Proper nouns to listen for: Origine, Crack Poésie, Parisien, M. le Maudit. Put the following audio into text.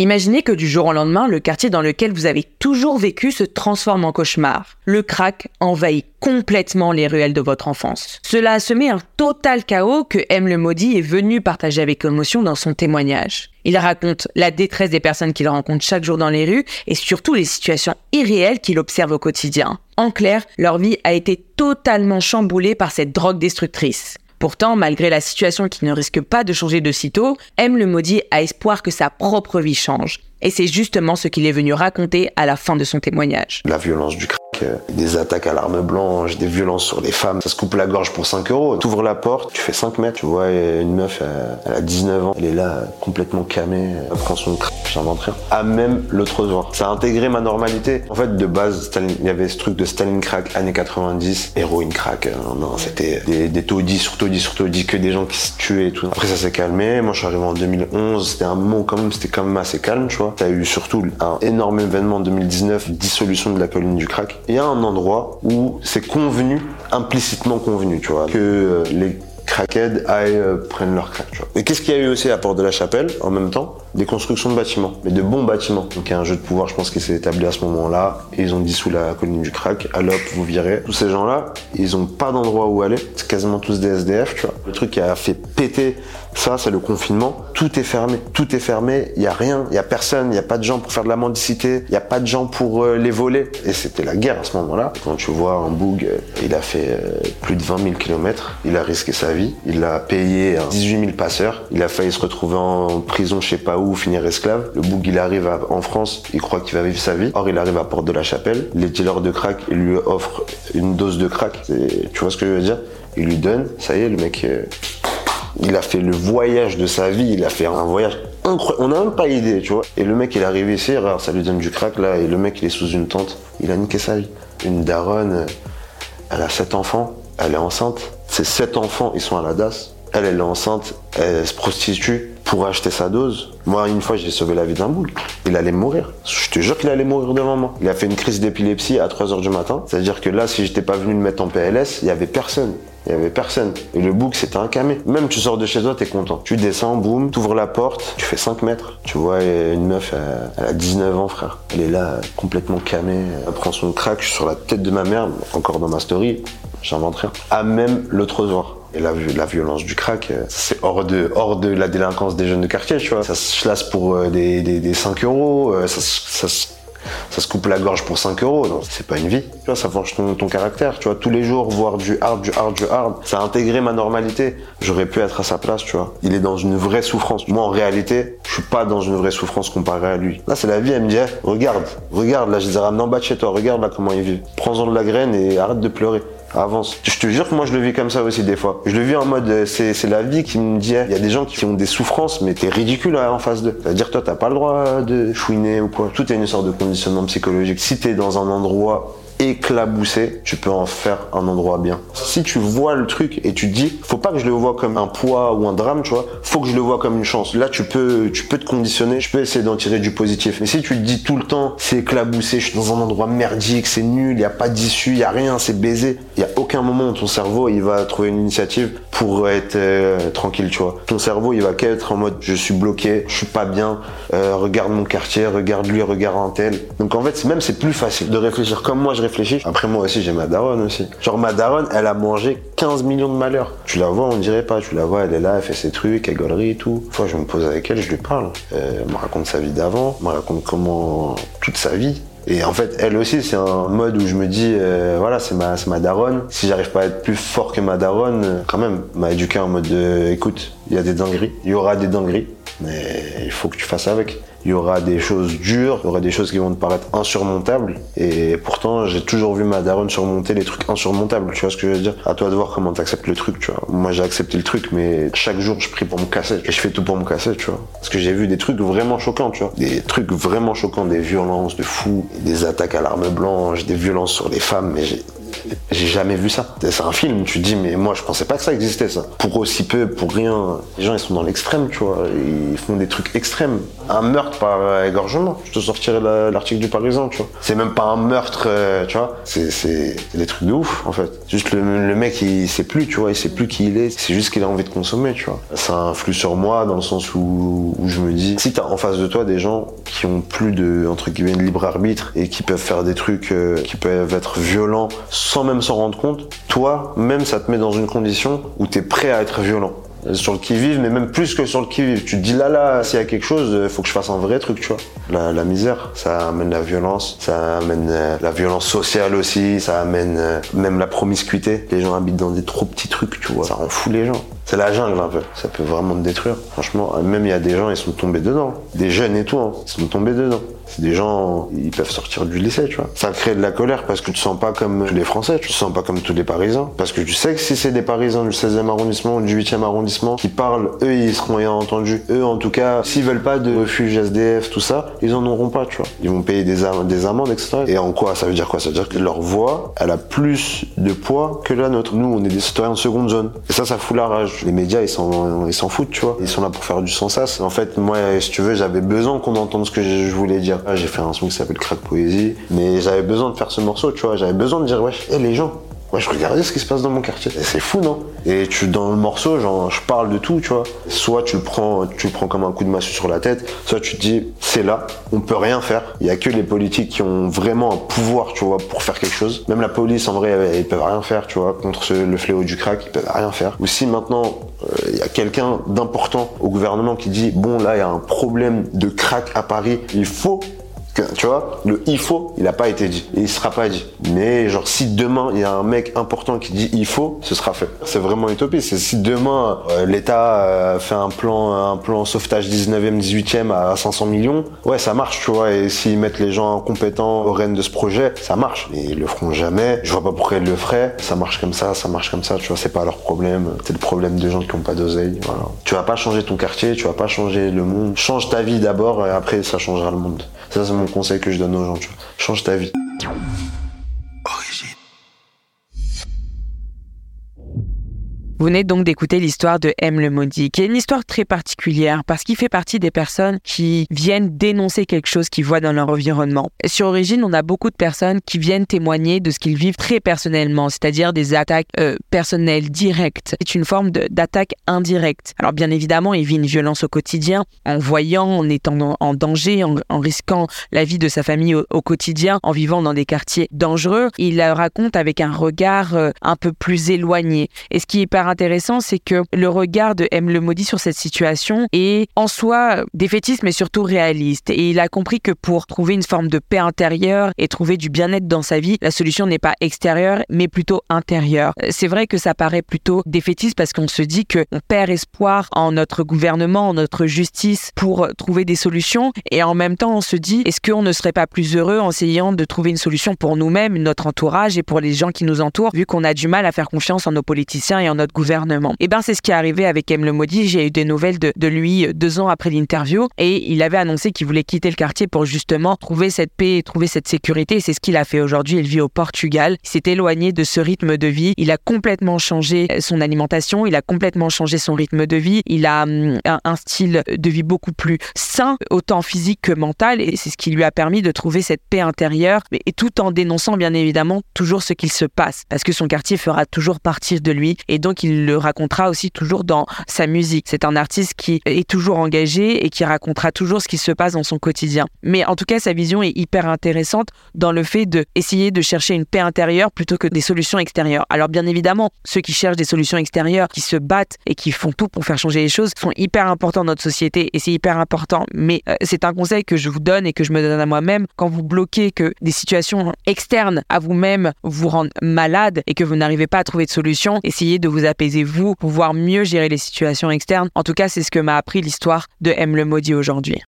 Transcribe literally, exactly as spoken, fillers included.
Imaginez que du jour au lendemain, le quartier dans lequel vous avez toujours vécu se transforme en cauchemar. Le crack envahit complètement les ruelles de votre enfance. Cela a semé un total chaos que M. le Maudit est venu partager avec émotion dans son témoignage. Il raconte la détresse des personnes qu'il rencontre chaque jour dans les rues et surtout les situations irréelles qu'il observe au quotidien. En clair, leur vie a été totalement chamboulée par cette drogue destructrice. Pourtant, malgré la situation qui ne risque pas de changer de sitôt, M. le Maudit a espoir que sa propre vie change. Et c'est justement ce qu'il est venu raconter à la fin de son témoignage. La violence du crack, euh, des attaques à l'arme blanche, des violences sur les femmes, ça se coupe la gorge pour cinq euros. T'ouvres la porte, tu fais cinq mètres, tu vois une meuf, euh, elle a dix-neuf ans, elle est là, euh, complètement camée, elle prend son crack, je n'invente rien. À même le trottoir. Ça a intégré ma normalité. En fait, de base, Staline, il y avait ce truc de Staline crack, années quatre-vingt-dix, héroïne crack. Euh, non, c'était des, des taudis sur taudis sur taudis, que des gens qui se tuaient et tout. Après, ça s'est calmé. Moi, je suis arrivé en deux mille onze, c'était un moment quand même, c'était quand même assez calme, tu vois. T'as eu surtout un énorme événement en deux mille dix-neuf, dissolution de la colline du crack. Il y a un endroit où c'est convenu, implicitement convenu, tu vois, que les crackheads aillent euh, prennent leur crack, tu vois. Et qu'est-ce qu'il y a eu aussi à Porte-de-la-Chapelle, en même temps? Des constructions de bâtiments, mais de bons bâtiments. Donc il y a un jeu de pouvoir, je pense, qui s'est établi à ce moment-là. Ils ont dissous la colline du crack, à l'O P, vous virez. Tous ces gens-là, ils ont pas d'endroit où aller. C'est quasiment tous des S D F, tu vois. Le truc qui a fait péter ça, c'est le confinement. Tout est fermé, tout est fermé. Il y a rien, il y a personne, il y a pas de gens pour faire de la mendicité, il y a pas de gens pour euh, les voler. Et c'était la guerre à ce moment-là. Quand tu vois un boug, euh, il a fait euh, plus de vingt mille kilomètres, il a risqué sa vie. Il a payé dix-huit mille passeurs, il a failli se retrouver en prison, je sais pas où, finir esclave. Le boug, il arrive à, en France, il croit qu'il va vivre sa vie. Or, il arrive à Porte-de-la-Chapelle, les dealers de crack, ils lui offrent une dose de crack. C'est, tu vois ce que je veux dire? Ils lui donnent, ça y est, le mec, euh, il a fait le voyage de sa vie, il a fait un voyage incroyable. On n'a même pas idée, tu vois. Et le mec, il est arrivé ici, alors ça lui donne du crack, là, et le mec, il est sous une tente, il a niqué sa vie. Une daronne, elle a sept enfants, elle est enceinte. Ces sept enfants, ils sont à la D A S. Elle, elle est enceinte, elle se prostitue pour acheter sa dose. Moi, une fois, j'ai sauvé la vie d'un boule. Il allait mourir. Je te jure qu'il allait mourir devant moi. Il a fait une crise d'épilepsie à trois heures du matin. C'est-à-dire que là, si j'étais pas venu le mettre en P L S, il y avait personne. Il y avait personne. Et le bouc, c'était un camé. Même tu sors de chez toi, t'es content. Tu descends, boum, t'ouvres la porte, tu fais cinq mètres. Tu vois une meuf, elle, elle a dix-neuf ans, frère. Elle est là, complètement camée. Elle prend son crack, je suis sur la tête de ma mère. Encore dans ma story, j'invente rien. À même le trottoir. Et la, la violence du crack, c'est hors de, hors de la délinquance des jeunes de quartier, tu vois. Ça se chlasse pour des, des, des cinq euros, ça, ça, ça, ça se coupe la gorge pour cinq euros. Non, c'est pas une vie, tu vois, ça forge ton, ton caractère, tu vois. Tous les jours, voir du hard, du hard, du hard, ça a intégré ma normalité. J'aurais pu être à sa place, tu vois. Il est dans une vraie souffrance. Moi, en réalité, je suis pas dans une vraie souffrance comparée à lui. Là, c'est la vie, elle me dit, eh, regarde, regarde, là, je les ai ramenés en bas de chez toi, regarde là comment ils vivent. Prends-en de la graine et arrête de pleurer. Avance. Je te jure que moi je le vis comme ça aussi des fois. Je le vis en mode c'est, c'est la vie qui me dit il y a des gens qui ont des souffrances mais t'es ridicule hein, en face d'eux. C'est-à-dire toi t'as pas le droit de chouiner ou quoi. Tout est une sorte de conditionnement psychologique. Si t'es dans un endroit éclaboussé, tu peux en faire un endroit bien. Si tu vois le truc et tu te dis, faut pas que je le vois comme un poids ou un drame, tu vois, faut que je le vois comme une chance. Là, tu peux, tu peux te conditionner, je peux essayer d'en tirer du positif. Mais si tu te dis tout le temps, c'est éclaboussé, je suis dans un endroit merdique, c'est nul, y a pas d'issue, y a rien, c'est baisé. Y a aucun moment où ton cerveau, il va trouver une initiative pour être euh, tranquille, tu vois. Ton cerveau, il va qu'à être en mode, je suis bloqué, je suis pas bien, euh, regarde mon quartier, regarde lui, regarde un tel. Donc en fait, même c'est plus facile de réfléchir comme moi, je après moi aussi j'ai ma daronne aussi. Genre ma daronne, elle a mangé quinze millions de malheurs. Tu la vois, on dirait pas, tu la vois, elle est là, elle fait ses trucs, elle galerie et tout. Une fois je me pose avec elle, je lui parle. Euh, elle me raconte sa vie d'avant, elle me raconte comment toute sa vie. Et en fait, elle aussi, c'est un mode où je me dis, euh, voilà, c'est ma, c'est ma daronne. Si j'arrive pas à être plus fort que ma daronne, quand même, m'a éduqué en mode, euh, écoute, il y a des dingueries, il y aura des dingueries, mais il faut que tu fasses avec. Il y aura des choses dures, il y aura des choses qui vont te paraître insurmontables. Et pourtant, j'ai toujours vu ma daronne surmonter les trucs insurmontables, tu vois ce que je veux dire? À toi de voir comment t'acceptes le truc, tu vois. Moi, j'ai accepté le truc, mais chaque jour, je prie pour me casser. Et je fais tout pour me casser, tu vois. Parce que j'ai vu des trucs vraiment choquants, tu vois. Des trucs vraiment choquants, des violences de fous, des attaques à l'arme blanche, des violences sur les femmes, mais j'ai... j'ai jamais vu ça. C'est un film, tu te dis, mais moi je pensais pas que ça existait, ça. Pour aussi peu, pour rien. Les gens ils sont dans l'extrême, tu vois, ils font des trucs extrêmes. Un meurtre par égorgement, je te sortirai l'article du Parisien, tu vois. C'est même pas un meurtre, tu vois, c'est, c'est des trucs de ouf, en fait. Juste le, le mec, il sait plus, tu vois, il sait plus qui il est, c'est juste qu'il a envie de consommer, tu vois. Ça influe sur moi dans le sens où, où je me dis, si t'as en face de toi des gens qui ont plus de, entre guillemets, de libre arbitre et qui peuvent faire des trucs euh, qui peuvent être violents sans même s'en rendre compte, toi, même ça te met dans une condition où t'es prêt à être violent. Sur le qui-vive, mais même plus que sur le qui-vive. Tu te dis là, là, s'il y a quelque chose, faut que je fasse un vrai truc, tu vois. La, la misère, ça amène la violence, ça amène euh, la violence sociale aussi, ça amène euh, même la promiscuité. Les gens habitent dans des trop petits trucs, tu vois. Ça en fout les gens. C'est la jungle un peu, ça peut vraiment te détruire. Franchement, même il y a des gens, ils sont tombés dedans. Des jeunes et tout, hein, ils sont tombés dedans. C'est des gens, ils peuvent sortir du lycée, tu vois. Ça crée de la colère parce que tu sens pas comme tous les Français, tu te sens pas comme tous les Parisiens. Parce que tu sais que si c'est des Parisiens du seizième arrondissement ou du huitième arrondissement qui parlent, eux, ils seront bien entendus. Eux, en tout cas, s'ils veulent pas de refuge S D F, tout ça, ils en auront pas, tu vois. Ils vont payer des, am- des amendes, et cetera. Et en quoi? Ça veut dire quoi? Ça veut dire que leur voix, elle a plus de poids que la nôtre. Nous, on est des citoyens de seconde zone. Et ça, ça fout la rage. Les médias, ils s'en, ils s'en foutent, tu vois. Ils sont là pour faire du sensas. En fait, moi, si tu veux, j'avais besoin qu'on entende ce que je voulais dire. J'ai fait un son qui s'appelle Crack Poésie, mais j'avais besoin de faire ce morceau, tu vois. J'avais besoin de dire, wesh, hé les gens, wesh, regardez ce qui se passe dans mon quartier. Et c'est fou, non? Et tu, dans le morceau, genre, je parle de tout, tu vois. Soit tu le prends, tu le prends comme un coup de massue sur la tête, soit tu te dis, c'est là, on peut rien faire. Il y a que les politiques qui ont vraiment un pouvoir, tu vois, pour faire quelque chose. Même la police, en vrai, ils peuvent rien faire, tu vois. Contre ce, le fléau du crack, ils peuvent rien faire. Ou si maintenant, il euh, y a quelqu'un d'important au gouvernement qui dit, bon, là, il y a un problème de crack à Paris, il faut tu vois, le il faut, il n'a pas été dit. Et il ne sera pas dit. Mais genre, si demain, il y a un mec important qui dit il faut, ce sera fait. C'est vraiment utopique. C'est si demain, euh, l'État euh, fait un plan, un plan sauvetage dix-neuvième, dix-huitième à cinq cents millions, ouais, ça marche, tu vois. Et s'ils mettent les gens compétents aux rênes de ce projet, ça marche. Mais ils le feront jamais. Je vois pas pourquoi ils le feraient. Ça marche comme ça, ça marche comme ça, tu vois. C'est pas leur problème. C'est le problème des gens qui n'ont pas d'oseille. Voilà. Tu vas pas changer ton quartier, tu vas pas changer le monde. Change ta vie d'abord et après, ça changera le monde. Ça, c'est mon conseil que je donne aux gens, tu vois. Change ta vie. Origine. Vous venez donc d'écouter l'histoire de M. le Maudit, qui est une histoire très particulière parce qu'il fait partie des personnes qui viennent dénoncer quelque chose qu'ils voient dans leur environnement. Et sur Origine, on a beaucoup de personnes qui viennent témoigner de ce qu'ils vivent très personnellement, c'est-à-dire des attaques euh, personnelles directes. C'est une forme de, d'attaque indirecte. Alors bien évidemment, il vit une violence au quotidien en voyant, en étant en danger, en, en risquant la vie de sa famille au, au quotidien, en vivant dans des quartiers dangereux. Il la raconte avec un regard euh, un peu plus éloigné. Et ce qui est par intéressant, c'est que le regard de M. le Maudit sur cette situation est en soi défaitiste, mais surtout réaliste. Et il a compris que pour trouver une forme de paix intérieure et trouver du bien-être dans sa vie, la solution n'est pas extérieure, mais plutôt intérieure. C'est vrai que ça paraît plutôt défaitiste parce qu'on se dit qu'on perd espoir en notre gouvernement, en notre justice pour trouver des solutions. Et en même temps, on se dit, est-ce qu'on ne serait pas plus heureux en essayant de trouver une solution pour nous-mêmes, notre entourage et pour les gens qui nous entourent, vu qu'on a du mal à faire confiance en nos politiciens et en notre gouvernement. Et bien, c'est ce qui est arrivé avec M. le Maudit. J'ai eu des nouvelles de, de lui deux ans après l'interview et il avait annoncé qu'il voulait quitter le quartier pour justement trouver cette paix, trouver cette sécurité. Et c'est ce qu'il a fait aujourd'hui. Il vit au Portugal. Il s'est éloigné de ce rythme de vie. Il a complètement changé son alimentation. Il a complètement changé son rythme de vie. Il a hum, un, un style de vie beaucoup plus sain, autant physique que mental. Et c'est ce qui lui a permis de trouver cette paix intérieure, mais, et tout en dénonçant bien évidemment toujours ce qu'il se passe. Parce que son quartier fera toujours partie de lui. Et donc, il Il le racontera aussi toujours dans sa musique. C'est un artiste qui est toujours engagé et qui racontera toujours ce qui se passe dans son quotidien. Mais en tout cas, sa vision est hyper intéressante dans le fait d'essayer de chercher une paix intérieure plutôt que des solutions extérieures. Alors bien évidemment, ceux qui cherchent des solutions extérieures, qui se battent et qui font tout pour faire changer les choses, sont hyper importants dans notre société et c'est hyper important. Mais euh, c'est un conseil que je vous donne et que je me donne à moi-même. Quand vous bloquez que des situations externes à vous-même vous rendent malade et que vous n'arrivez pas à trouver de solution, essayez de vous appeler apaisez-vous, pouvoir mieux gérer les situations externes. En tout cas, c'est ce que m'a appris l'histoire de M. le Maudit aujourd'hui.